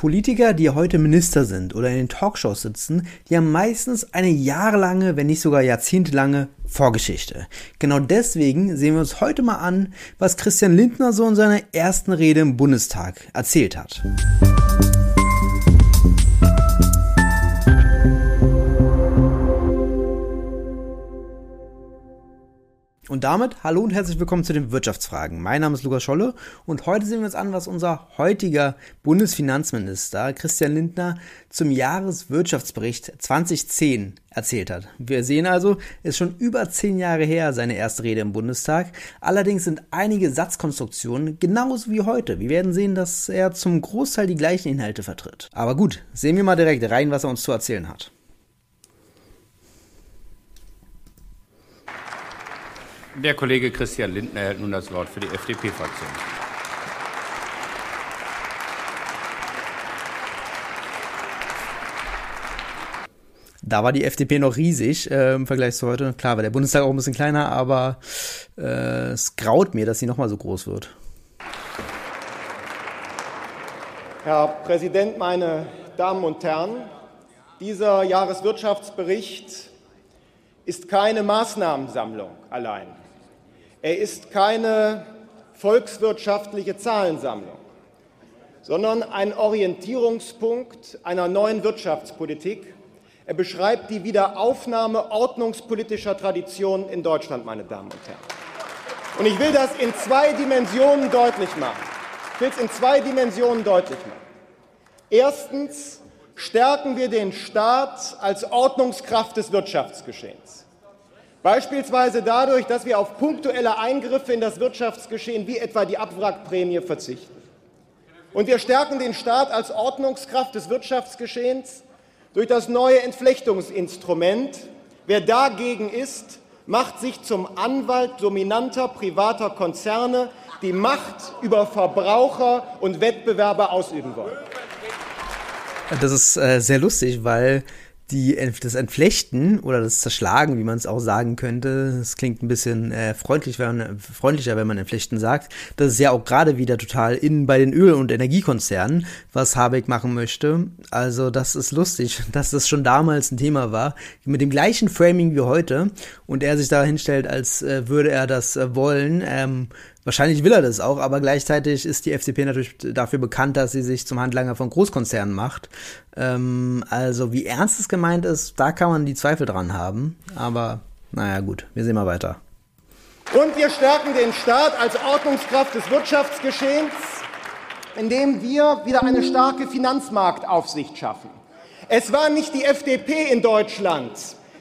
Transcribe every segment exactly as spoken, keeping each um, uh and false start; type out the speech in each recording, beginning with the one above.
Politiker, die heute Minister sind oder in den Talkshows sitzen, die haben meistens eine jahrelange, wenn nicht sogar jahrzehntelange Vorgeschichte. Genau deswegen sehen wir uns heute mal an, was Christian Lindner so in seiner ersten Rede im Bundestag erzählt hat. Und damit hallo und herzlich willkommen zu den Wirtschaftsfragen. Mein Name ist Lukas Scholle und heute sehen wir uns an, was unser heutiger Bundesfinanzminister Christian Lindner zum Jahreswirtschaftsbericht zwanzig zehn erzählt hat. Wir sehen also, es ist schon über zehn Jahre her, seine erste Rede im Bundestag. Allerdings sind einige Satzkonstruktionen genauso wie heute. Wir werden sehen, dass er zum Großteil die gleichen Inhalte vertritt. Aber gut, sehen wir mal direkt rein, was er uns zu erzählen hat. Der Kollege Christian Lindner erhält nun das Wort für die F D P-Fraktion. Da war die F D P noch riesig äh, im Vergleich zu heute. Klar war der Bundestag auch ein bisschen kleiner, aber äh, es graut mir, dass sie nochmal so groß wird. Herr Präsident, meine Damen und Herren, dieser Jahreswirtschaftsbericht ist keine Maßnahmensammlung allein. Er ist keine volkswirtschaftliche Zahlensammlung, sondern ein Orientierungspunkt einer neuen Wirtschaftspolitik. Er beschreibt die Wiederaufnahme ordnungspolitischer Traditionen in Deutschland, meine Damen und Herren. Und ich will das in zwei Dimensionen deutlich machen. Ich will es in zwei Dimensionen deutlich machen. Erstens stärken wir den Staat als Ordnungskraft des Wirtschaftsgeschehens. Beispielsweise dadurch, dass wir auf punktuelle Eingriffe in das Wirtschaftsgeschehen wie etwa die Abwrackprämie verzichten. Und wir stärken den Staat als Ordnungskraft des Wirtschaftsgeschehens durch das neue Entflechtungsinstrument. Wer dagegen ist, macht sich zum Anwalt dominanter privater Konzerne, die Macht über Verbraucher und Wettbewerber ausüben wollen. Das ist äh, sehr lustig, weil die, das Entflechten oder das Zerschlagen, wie man es auch sagen könnte, das klingt ein bisschen äh, freundlich, wenn man, freundlicher, wenn man Entflechten sagt, das ist ja auch gerade wieder total in bei den Öl- und Energiekonzernen, was Habeck machen möchte. Also das ist lustig, dass das schon damals ein Thema war, mit dem gleichen Framing wie heute und er sich da hinstellt, als äh, würde er das äh, wollen. Ähm, Wahrscheinlich will er das auch, aber gleichzeitig ist die F D P natürlich dafür bekannt, dass sie sich zum Handlanger von Großkonzernen macht. Ähm, also wie ernst es gemeint ist, da kann man die Zweifel dran haben. Aber naja gut, wir sehen mal weiter. Und wir stärken den Staat als Ordnungskraft des Wirtschaftsgeschehens, indem wir wieder eine starke Finanzmarktaufsicht schaffen. Es war nicht die F D P in Deutschland,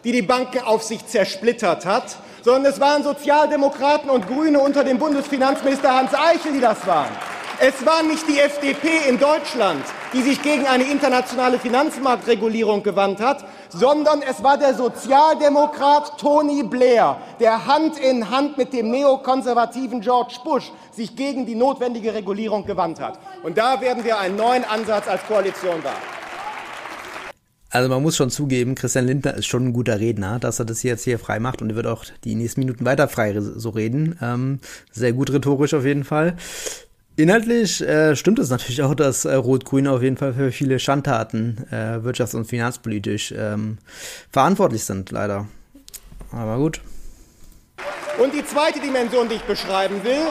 die die Bankenaufsicht zersplittert hat, sondern es waren Sozialdemokraten und Grüne unter dem Bundesfinanzminister Hans Eichel, die das waren. Es war nicht die F D P in Deutschland, die sich gegen eine internationale Finanzmarktregulierung gewandt hat, sondern es war der Sozialdemokrat Tony Blair, der Hand in Hand mit dem neokonservativen George Bush sich gegen die notwendige Regulierung gewandt hat. Und da werden wir einen neuen Ansatz als Koalition wagen. Also man muss schon zugeben, Christian Lindner ist schon ein guter Redner, dass er das hier jetzt hier frei macht und er wird auch die nächsten Minuten weiter frei so reden. Ähm, sehr gut rhetorisch auf jeden Fall. Inhaltlich äh, stimmt es natürlich auch, dass äh, Rot-Grün auf jeden Fall für viele Schandtaten äh, wirtschafts- und finanzpolitisch ähm, verantwortlich sind, leider. Aber gut. Und die zweite Dimension, die ich beschreiben will,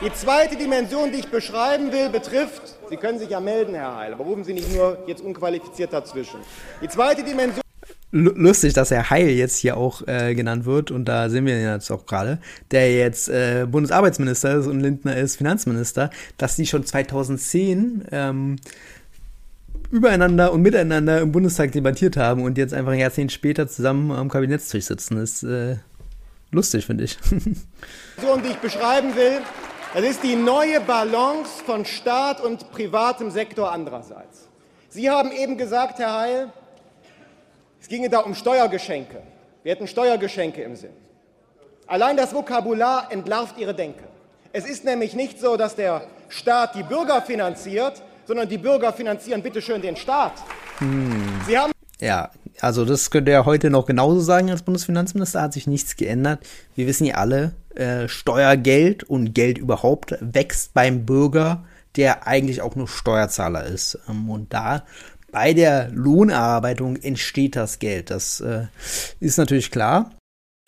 die zweite Dimension, die ich beschreiben will, betrifft... Sie können sich ja melden, Herr Heil, aber rufen Sie nicht nur jetzt unqualifiziert dazwischen. Die zweite Dimension... Lustig, dass Herr Heil jetzt hier auch äh, genannt wird und da sehen wir ihn jetzt auch gerade, der jetzt äh, Bundesarbeitsminister ist und Lindner ist Finanzminister, dass die schon zweitausendzehn ähm, übereinander und miteinander im Bundestag debattiert haben und jetzt einfach ein Jahrzehnt später zusammen am Kabinettstisch sitzen. Das ist äh, lustig, finde ich. So, die ich beschreiben will... Das ist die neue Balance von Staat und privatem Sektor andererseits. Sie haben eben gesagt, Herr Heil, es ginge da um Steuergeschenke. Wir hätten Steuergeschenke im Sinn. Allein das Vokabular entlarvt Ihre Denke. Es ist nämlich nicht so, dass der Staat die Bürger finanziert, sondern die Bürger finanzieren bitteschön den Staat. Hm. Sie haben ja, also das könnte er heute noch genauso sagen als Bundesfinanzminister, hat sich nichts geändert. Wir wissen ja alle, äh, Steuergeld und Geld überhaupt wächst beim Bürger der eigentlich auch nur Steuerzahler ist. Und da bei der Lohnarbeitung entsteht das Geld. Das äh, ist natürlich klar.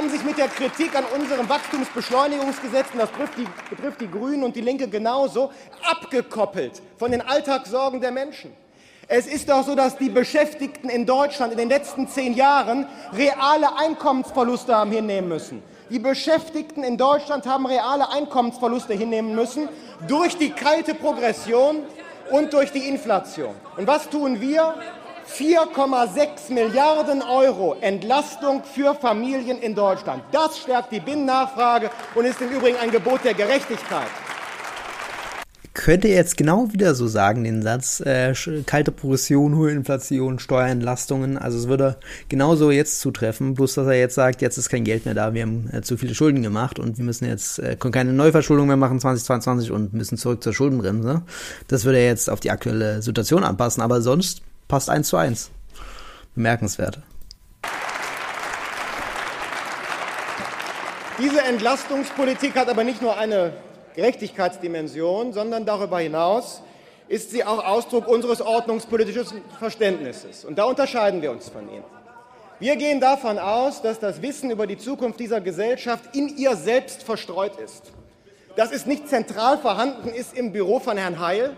Haben sich mit der Kritik an unserem Wachstumsbeschleunigungsgesetz, das betrifft die, betrifft die Grünen und die Linke genauso, abgekoppelt von den Alltagssorgen der Menschen. Es ist doch so, dass die Beschäftigten in Deutschland in den letzten zehn Jahren reale Einkommensverluste haben hinnehmen müssen. Die Beschäftigten in Deutschland haben reale Einkommensverluste hinnehmen müssen durch die kalte Progression und durch die Inflation. Und was tun wir? vier Komma sechs Milliarden Euro Entlastung für Familien in Deutschland. Das stärkt die Binnennachfrage und ist im Übrigen ein Gebot der Gerechtigkeit. Könnte jetzt genau wieder so sagen, den Satz, äh, kalte Progression, hohe Inflation, Steuerentlastungen, also es würde genauso jetzt zutreffen, bloß dass er jetzt sagt, jetzt ist kein Geld mehr da, wir haben äh, zu viele Schulden gemacht und wir müssen jetzt, äh, können keine Neuverschuldung mehr machen zweitausendzweiundzwanzig und müssen zurück zur Schuldenbremse. Das würde er jetzt auf die aktuelle Situation anpassen, aber sonst passt eins zu eins. Bemerkenswert. Diese Entlastungspolitik hat aber nicht nur eine Gerechtigkeitsdimension, sondern darüber hinaus ist sie auch Ausdruck unseres ordnungspolitischen Verständnisses. Und da unterscheiden wir uns von Ihnen. Wir gehen davon aus, dass das Wissen über die Zukunft dieser Gesellschaft in ihr selbst verstreut ist. Dass es nicht zentral vorhanden ist im Büro von Herrn Heil,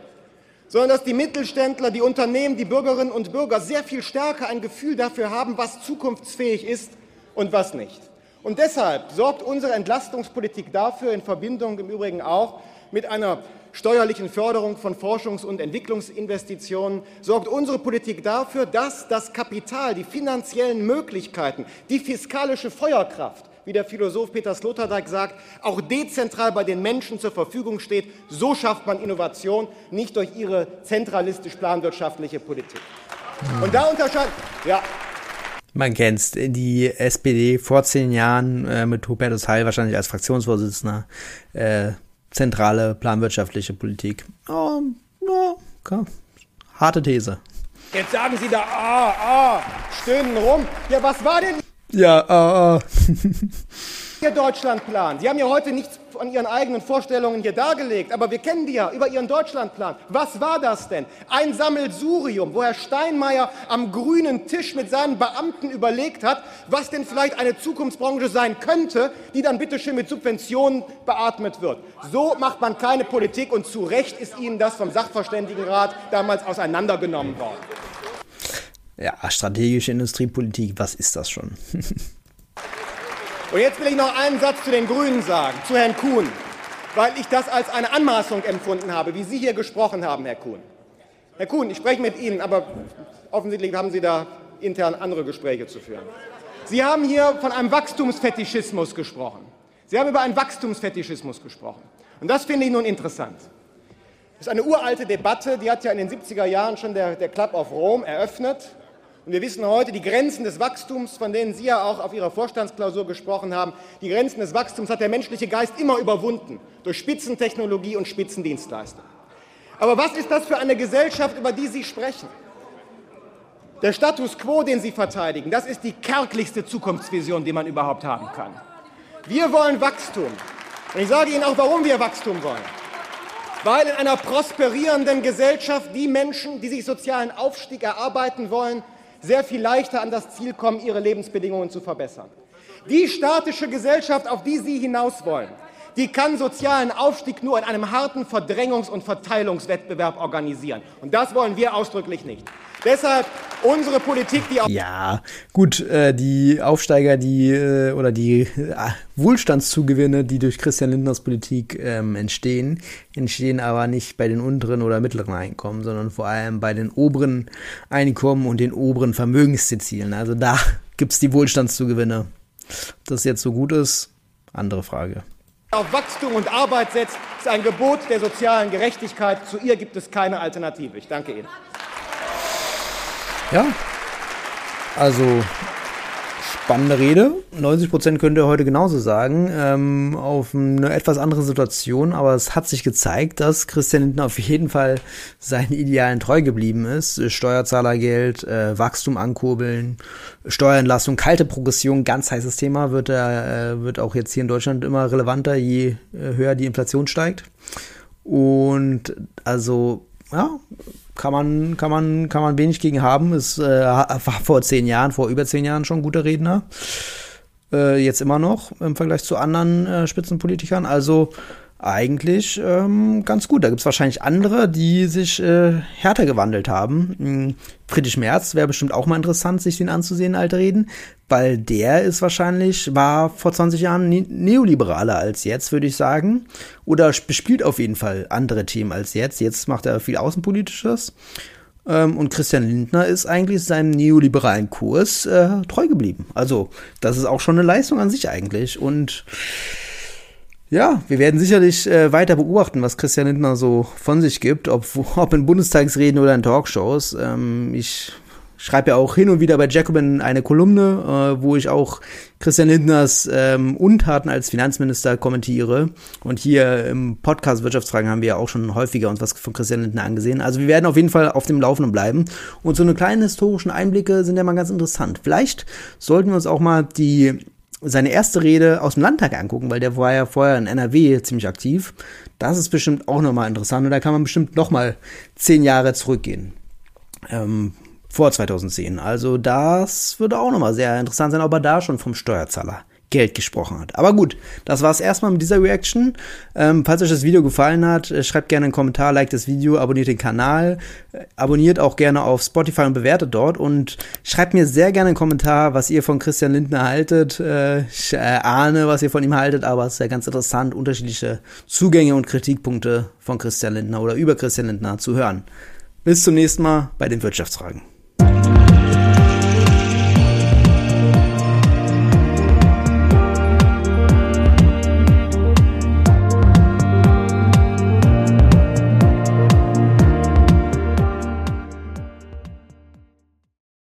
sondern dass die Mittelständler, die Unternehmen, die Bürgerinnen und Bürger sehr viel stärker ein Gefühl dafür haben, was zukunftsfähig ist und was nicht. Und deshalb sorgt unsere Entlastungspolitik dafür, in Verbindung im Übrigen auch mit einer steuerlichen Förderung von Forschungs- und Entwicklungsinvestitionen, sorgt unsere Politik dafür, dass das Kapital, die finanziellen Möglichkeiten, die fiskalische Feuerkraft, wie der Philosoph Peter Sloterdijk sagt, auch dezentral bei den Menschen zur Verfügung steht. So schafft man Innovation, nicht durch ihre zentralistisch-planwirtschaftliche Politik. Und da unterscheidet... Ja. Man kennt's, die S P D vor zehn Jahren äh, mit Hubertus Heil wahrscheinlich als Fraktionsvorsitzender, äh, zentrale planwirtschaftliche Politik. Oh, oh, okay. Harte These. Jetzt sagen Sie da, ah, ah, stöhnen rum. Ja, was war denn ja, ah, ah. Ihr Deutschlandplan? Sie haben ja heute nichts an Ihren eigenen Vorstellungen hier dargelegt, aber wir kennen die ja über Ihren Deutschlandplan. Was war das denn? Ein Sammelsurium, wo Herr Steinmeier am grünen Tisch mit seinen Beamten überlegt hat, was denn vielleicht eine Zukunftsbranche sein könnte, die dann bitte schön mit Subventionen beatmet wird. So macht man keine Politik und zu Recht ist Ihnen das vom Sachverständigenrat damals auseinandergenommen worden. Ja, strategische Industriepolitik, was ist das schon? Und jetzt will ich noch einen Satz zu den Grünen sagen, zu Herrn Kuhn, weil ich das als eine Anmaßung empfunden habe, wie Sie hier gesprochen haben, Herr Kuhn. Herr Kuhn, ich spreche mit Ihnen, aber offensichtlich haben Sie da intern andere Gespräche zu führen. Sie haben hier von einem Wachstumsfetischismus gesprochen. Sie haben über einen Wachstumsfetischismus gesprochen. Und das finde ich nun interessant. Das ist eine uralte Debatte, die hat ja in den siebziger Jahren schon der, der Club of Rome eröffnet. Und wir wissen heute, die Grenzen des Wachstums, von denen Sie ja auch auf Ihrer Vorstandsklausur gesprochen haben, die Grenzen des Wachstums hat der menschliche Geist immer überwunden, durch Spitzentechnologie und Spitzendienstleistung. Aber was ist das für eine Gesellschaft, über die Sie sprechen? Der Status quo, den Sie verteidigen, das ist die kärglichste Zukunftsvision, die man überhaupt haben kann. Wir wollen Wachstum. Und ich sage Ihnen auch, warum wir Wachstum wollen. Weil in einer prosperierenden Gesellschaft die Menschen, die sich sozialen Aufstieg erarbeiten wollen, sehr viel leichter an das Ziel kommen, ihre Lebensbedingungen zu verbessern. Die statische Gesellschaft, auf die Sie hinaus wollen, die kann sozialen Aufstieg nur in einem harten Verdrängungs- und Verteilungswettbewerb organisieren. Und das wollen wir ausdrücklich nicht. Deshalb unsere Politik, die auch... Ja, gut, äh, die Aufsteiger, die äh, oder die äh, Wohlstandszugewinne, die durch Christian Lindners Politik ähm, entstehen, entstehen aber nicht bei den unteren oder mittleren Einkommen, sondern vor allem bei den oberen Einkommen und den oberen Vermögenszielen. Also da gibt es die Wohlstandszugewinne. Ob das jetzt so gut ist, andere Frage. Auf Wachstum und Arbeit setzt, ist ein Gebot der sozialen Gerechtigkeit. Zu ihr gibt es keine Alternative. Ich danke Ihnen. Ja, also spannende Rede. neunzig Prozent könnt ihr heute genauso sagen, ähm, auf eine etwas andere Situation. Aber es hat sich gezeigt, dass Christian Lindner auf jeden Fall seinen Idealen treu geblieben ist. Steuerzahlergeld, äh, Wachstum ankurbeln, Steuerentlastung, kalte Progression, ganz heißes Thema, wird, er, äh, wird auch jetzt hier in Deutschland immer relevanter, je äh, höher die Inflation steigt. Und also, ja, kann man, kann man, kann man wenig gegen haben. Ist, äh, war vor zehn Jahren, vor über zehn Jahren schon ein guter Redner. Äh, jetzt immer noch im Vergleich zu anderen äh, Spitzenpolitikern. Also eigentlich ähm, ganz gut. Da gibt es wahrscheinlich andere, die sich äh, härter gewandelt haben. Friedrich Merz wäre bestimmt auch mal interessant, sich den anzusehen, alte Reden, weil der ist wahrscheinlich, war vor zwanzig Jahren ne- neoliberaler als jetzt, würde ich sagen. Oder bespielt auf jeden Fall andere Themen als jetzt. Jetzt macht er viel Außenpolitisches. Ähm, und Christian Lindner ist eigentlich seinem neoliberalen Kurs äh, treu geblieben. Also das ist auch schon eine Leistung an sich eigentlich. Und ja, wir werden sicherlich äh, weiter beobachten, was Christian Lindner so von sich gibt, ob, ob in Bundestagsreden oder in Talkshows. Ähm, ich schreibe ja auch hin und wieder bei Jacobin eine Kolumne, äh, wo ich auch Christian Lindners ähm, Untaten als Finanzminister kommentiere. Und hier im Podcast Wirtschaftsfragen haben wir ja auch schon häufiger uns was von Christian Lindner angesehen. Also wir werden auf jeden Fall auf dem Laufenden bleiben. Und so eine kleinen historischen Einblicke sind ja mal ganz interessant. Vielleicht sollten wir uns auch mal die... seine erste Rede aus dem Landtag angucken, weil der war ja vorher in N R W ziemlich aktiv. Das ist bestimmt auch nochmal interessant und da kann man bestimmt nochmal zehn Jahre zurückgehen. Ähm, vor zweitausendzehn. Also das würde auch nochmal sehr interessant sein, ob er da schon vom Steuerzahler Geld gesprochen hat. Aber gut, das war's erstmal mit dieser Reaction. Ähm, falls euch das Video gefallen hat, schreibt gerne einen Kommentar, liked das Video, abonniert den Kanal, äh, abonniert auch gerne auf Spotify und bewertet dort und schreibt mir sehr gerne einen Kommentar, was ihr von Christian Lindner haltet. Äh, ich äh, ahne, was ihr von ihm haltet, aber es ist ja ganz interessant, unterschiedliche Zugänge und Kritikpunkte von Christian Lindner oder über Christian Lindner zu hören. Bis zum nächsten Mal bei den Wirtschaftsfragen.